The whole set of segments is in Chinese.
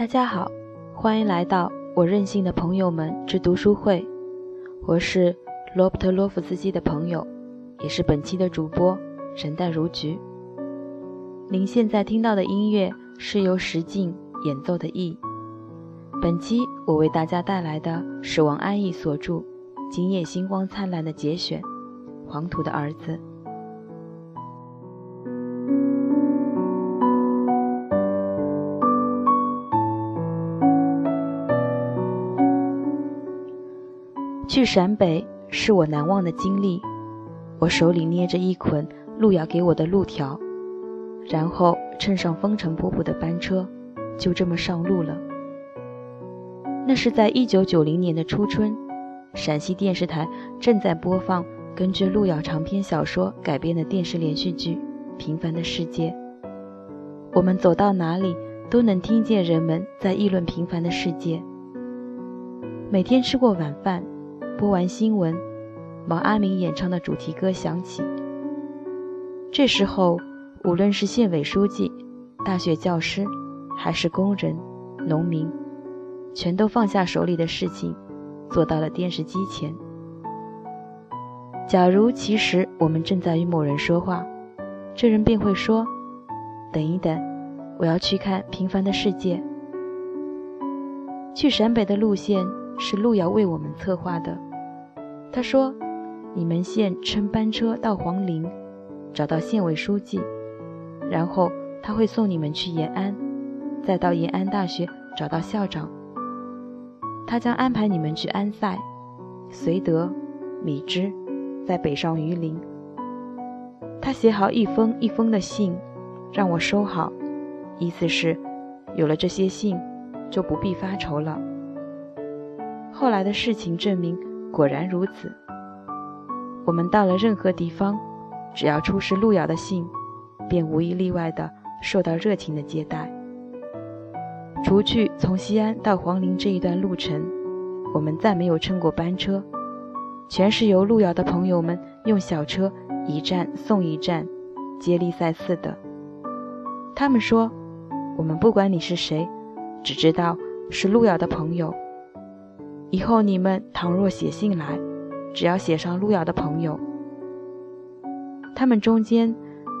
大家好，欢迎来到我任性的朋友们之读书会，我是罗伯特·洛夫斯基的朋友，也是本期的主播神淡如菊。您现在听到的音乐是由石静演奏的《忆》。本期我为大家带来的是王安忆所著《今夜星光灿烂》的节选，《黄土的儿子》。去陕北是我难忘的经历，我手里捏着一捆路遥给我的路条，然后乘上风尘仆仆的班车，就这么上路了。那是在1990年的初春，陕西电视台正在播放根据路遥长篇小说改编的电视连续剧《平凡的世界》。我们走到哪里都能听见人们在议论平凡的世界。每天吃过晚饭，播完新闻，毛阿敏演唱的主题歌响起。这时候，无论是县委书记、大学教师，还是工人、农民，全都放下手里的事情，坐到了电视机前。假如其实我们正在与某人说话，这人便会说：“等一等，我要去看《平凡的世界》。”去陕北的路线是路遥为我们策划的。他说，你们先乘班车到黄陵，找到县委书记，然后他会送你们去延安，再到延安大学找到校长，他将安排你们去安塞、绥德、米脂，再北上榆林。他写好一封一封的信让我收好，意思是有了这些信就不必发愁了。后来的事情证明果然如此。我们到了任何地方，只要出示路遥的信，便无一例外地受到热情的接待。除去从西安到黄陵这一段路程，我们再没有乘过班车，全是由路遥的朋友们用小车一站送一站，接力赛似的。他们说，我们不管你是谁，只知道是路遥的朋友。以后你们倘若写信来，只要写上路遥的朋友。他们中间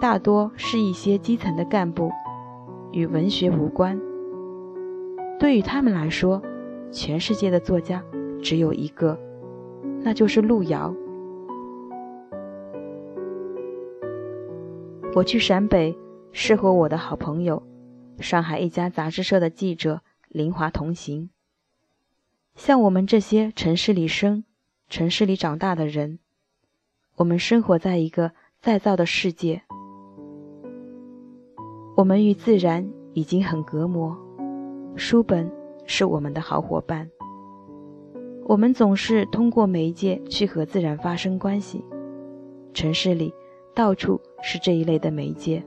大多是一些基层的干部，与文学无关。对于他们来说，全世界的作家只有一个，那就是路遥。我去陕北是和我的好朋友上海一家杂志社的记者林华同行。像我们这些城市里生、城市里长大的人，我们生活在一个再造的世界，我们与自然已经很隔膜，书本是我们的好伙伴。我们总是通过媒介去和自然发生关系，城市里到处是这一类的媒介。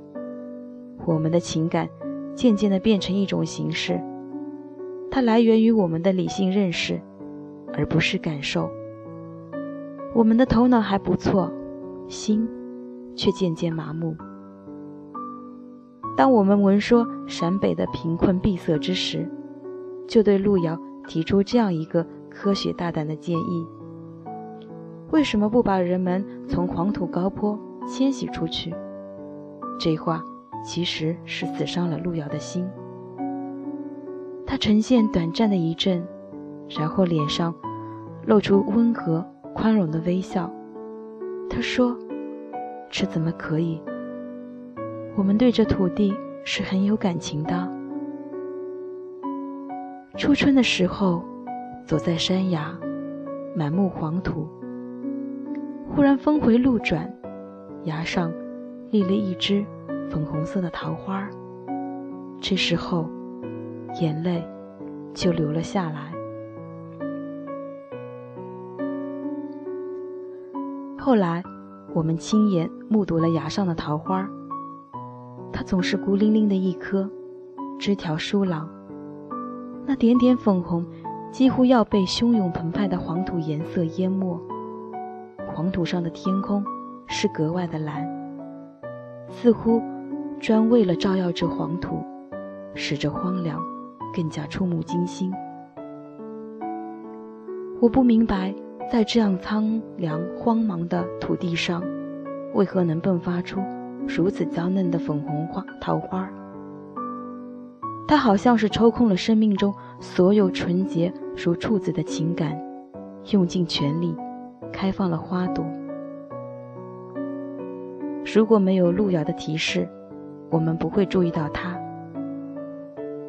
我们的情感渐渐地变成一种形式，它来源于我们的理性认识，而不是感受。我们的头脑还不错，心却渐渐麻木。当我们闻说陕北的贫困闭塞之时，就对路遥提出这样一个科学大胆的建议：为什么不把人们从黄土高坡迁徙出去？这话其实是刺伤了路遥的心。他呈现短暂的一阵，然后脸上露出温和宽容的微笑。他说，这怎么可以？我们对这土地是很有感情的。初春的时候，走在山崖，满目黄土，忽然峰回路转，崖上立了一只粉红色的桃花，这时候眼泪就流了下来。后来我们亲眼目睹了崖上的桃花，它总是孤零零的一颗，枝条疏朗，那点点粉红几乎要被汹涌澎湃的黄土颜色淹没。黄土上的天空是格外的蓝，似乎专为了照耀着黄土，使着荒凉更加触目惊心。我不明白，在这样苍凉荒茫的土地上，为何能迸发出如此娇嫩的粉红花桃花。它好像是抽空了生命中所有纯洁如处子的情感，用尽全力开放了花朵。如果没有路遥的提示，我们不会注意到它。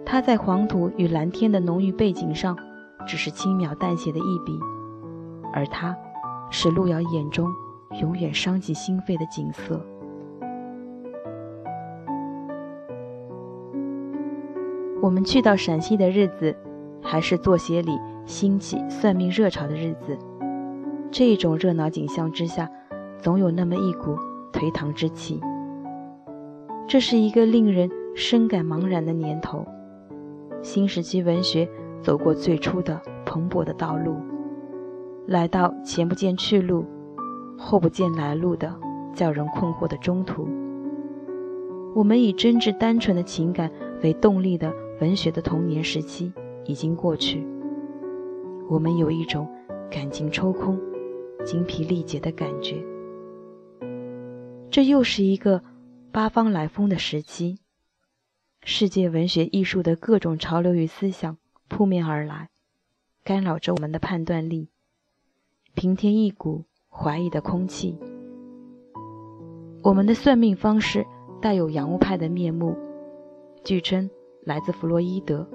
它在黄土与蓝天的浓郁背景上，只是轻描淡写的一笔，而它是路遥眼中永远伤及心肺的景色。我们去到陕西的日子，还是作协里兴起算命热潮的日子，这种热闹景象之下，总有那么一股颓唐之气。这是一个令人深感茫然的年头，新时期文学走过最初的蓬勃的道路，来到前不见去路，后不见来路的叫人困惑的中途。我们以真挚单纯的情感为动力的文学的童年时期已经过去，我们有一种感情抽空、精疲力竭的感觉。这又是一个八方来风的时期，世界文学艺术的各种潮流与思想扑面而来，干扰着我们的判断力，平添一股怀疑的空气。我们的算命方式带有洋务派的面目，据称来自弗洛伊德，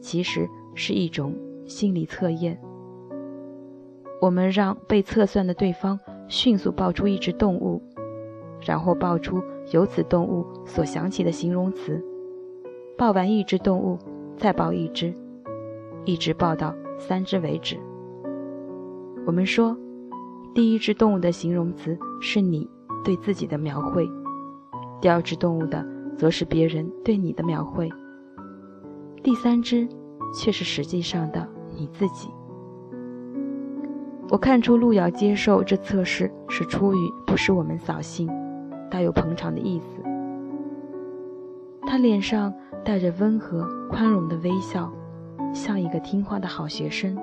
其实是一种心理测验。我们让被测算的对方迅速报出一只动物，然后报出由此动物所想起的形容词，报完一只动物再报一只，一直报到三只为止。我们说，第一只动物的形容词是你对自己的描绘，第二只动物的则是别人对你的描绘，第三只却是实际上的你自己。我看出路遥接受这测试是出于不使我们扫兴，带有捧场的意思。他脸上带着温和宽容的微笑，像一个听话的好学生，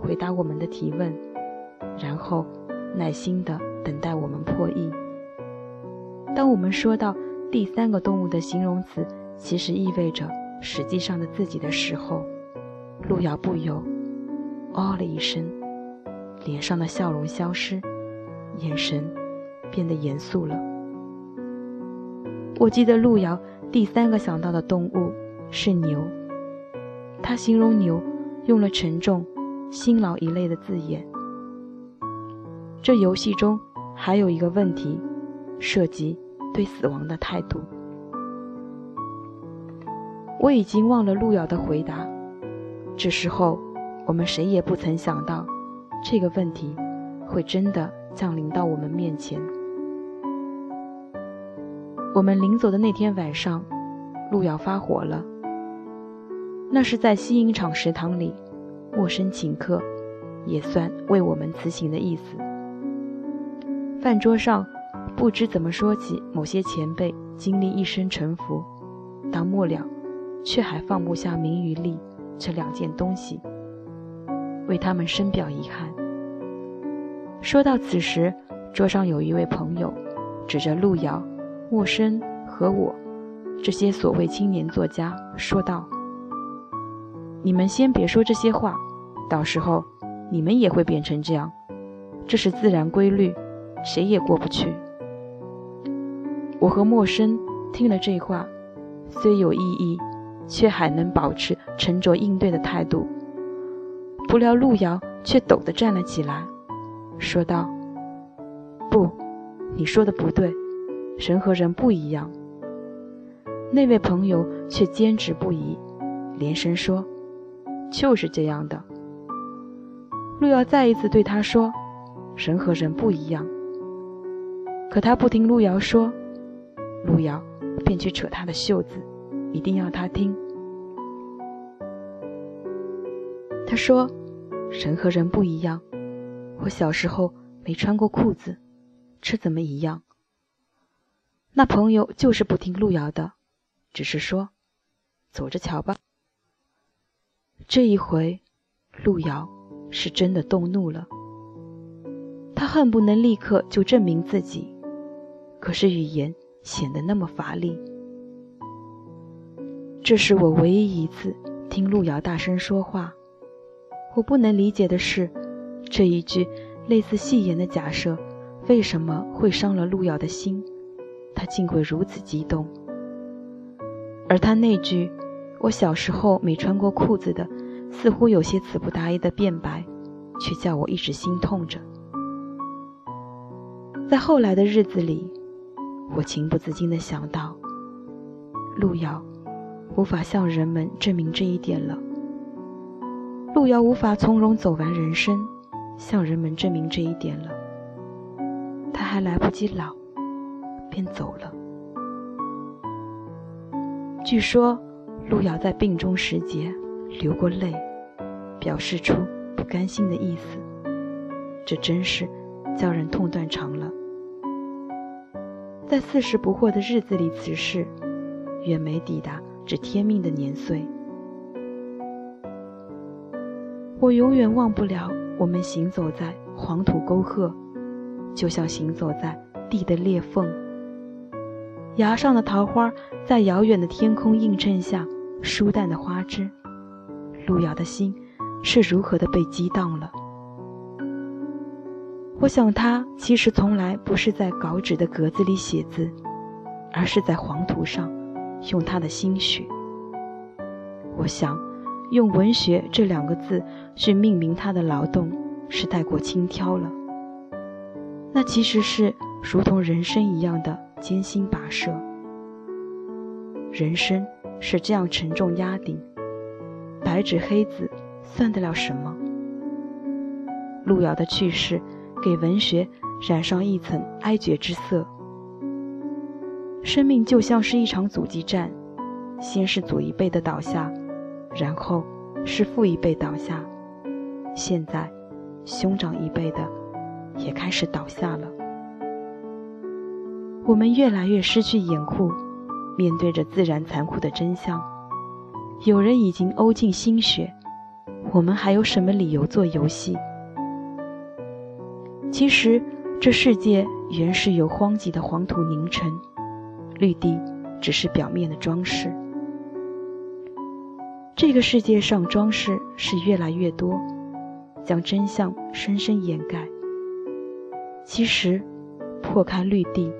回答我们的提问，然后耐心地等待我们破译。当我们说到第三个动物的形容词其实意味着实际上的自己的时候，路遥不由哦了一声，脸上的笑容消失，眼神变得严肃了。我记得路遥第三个想到的动物是牛，他形容牛用了沉重、辛劳一类的字眼。这游戏中还有一个问题涉及对死亡的态度。我已经忘了路遥的回答，这时候我们谁也不曾想到这个问题会真的降临到我们面前。我们临走的那天晚上，路遥发火了。那是在西影厂食堂里，陌生请客也算为我们辞行的意思。饭桌上不知怎么说起某些前辈经历一生沉浮，到末了却还放不下名与利这两件东西，为他们深表遗憾。说到此时，桌上有一位朋友指着路遥、默笙和我这些所谓青年作家说道，你们先别说这些话，到时候你们也会变成这样，这是自然规律，谁也过不去。我和默笙听了这话，虽有异议，却还能保持沉着应对的态度。不料路遥却陡地站了起来，说道，不，你说的不对，人和人不一样。那位朋友却坚持不移，连声说，就是这样的。路遥再一次对他说，人和人不一样。可他不听路遥说，路遥便去扯他的袖子，一定要他听。他说，人和人不一样，我小时候没穿过裤子，这怎么一样？那朋友就是不听路遥的，只是说，走着瞧吧。这一回路遥是真的动怒了，他恨不能立刻就证明自己，可是语言显得那么乏力。这是我唯一一次听路遥大声说话，我不能理解的是，这一句类似戏言的假设为什么会伤了路遥的心，他竟会如此激动。而他那句我小时候没穿过裤子的似乎有些词不达意的辩白，却叫我一直心痛着。在后来的日子里，我情不自禁地想到，路遥无法向人们证明这一点了，路遥无法从容走完人生，向人们证明这一点了。他还来不及老，便走了。据说，路遥在病中时节流过泪，表示出不甘心的意思。这真是叫人痛断肠了。在40不惑的日子里辞世，远没抵达这天命的年岁。我永远忘不了我们行走在黄土沟壑，就像行走在地的裂缝，崖上的桃花在遥远的天空映衬下疏淡的花枝，路遥的心是如何的被激荡了。我想他其实从来不是在稿纸的格子里写字，而是在黄土上用他的心血。我想用文学这两个字去命名他的劳动是太过轻佻了，那其实是如同人生一样的艰辛跋涉。人生是这样沉重压顶，白纸黑字算得了什么？路遥的去世给文学染上一层哀绝之色。生命就像是一场阻击战，先是左一辈的倒下，然后是父一辈倒下，现在兄长一辈的也开始倒下了。我们越来越失去掩护，面对着自然残酷的真相，有人已经呕尽心血，我们还有什么理由做游戏？其实这世界原是由荒瘠的黄土凝成，绿地只是表面的装饰。这个世界上装饰是越来越多，将真相深深掩盖。其实破开绿地，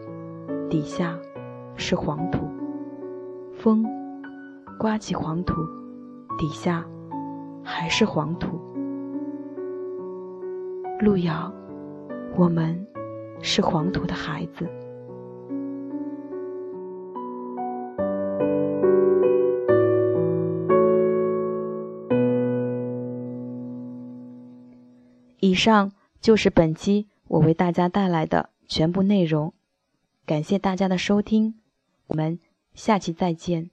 底下是黄土，风刮起黄土，底下还是黄土。路遥，我们是黄土的孩子。以上就是本期我为大家带来的全部内容，感谢大家的收听，我们下期再见。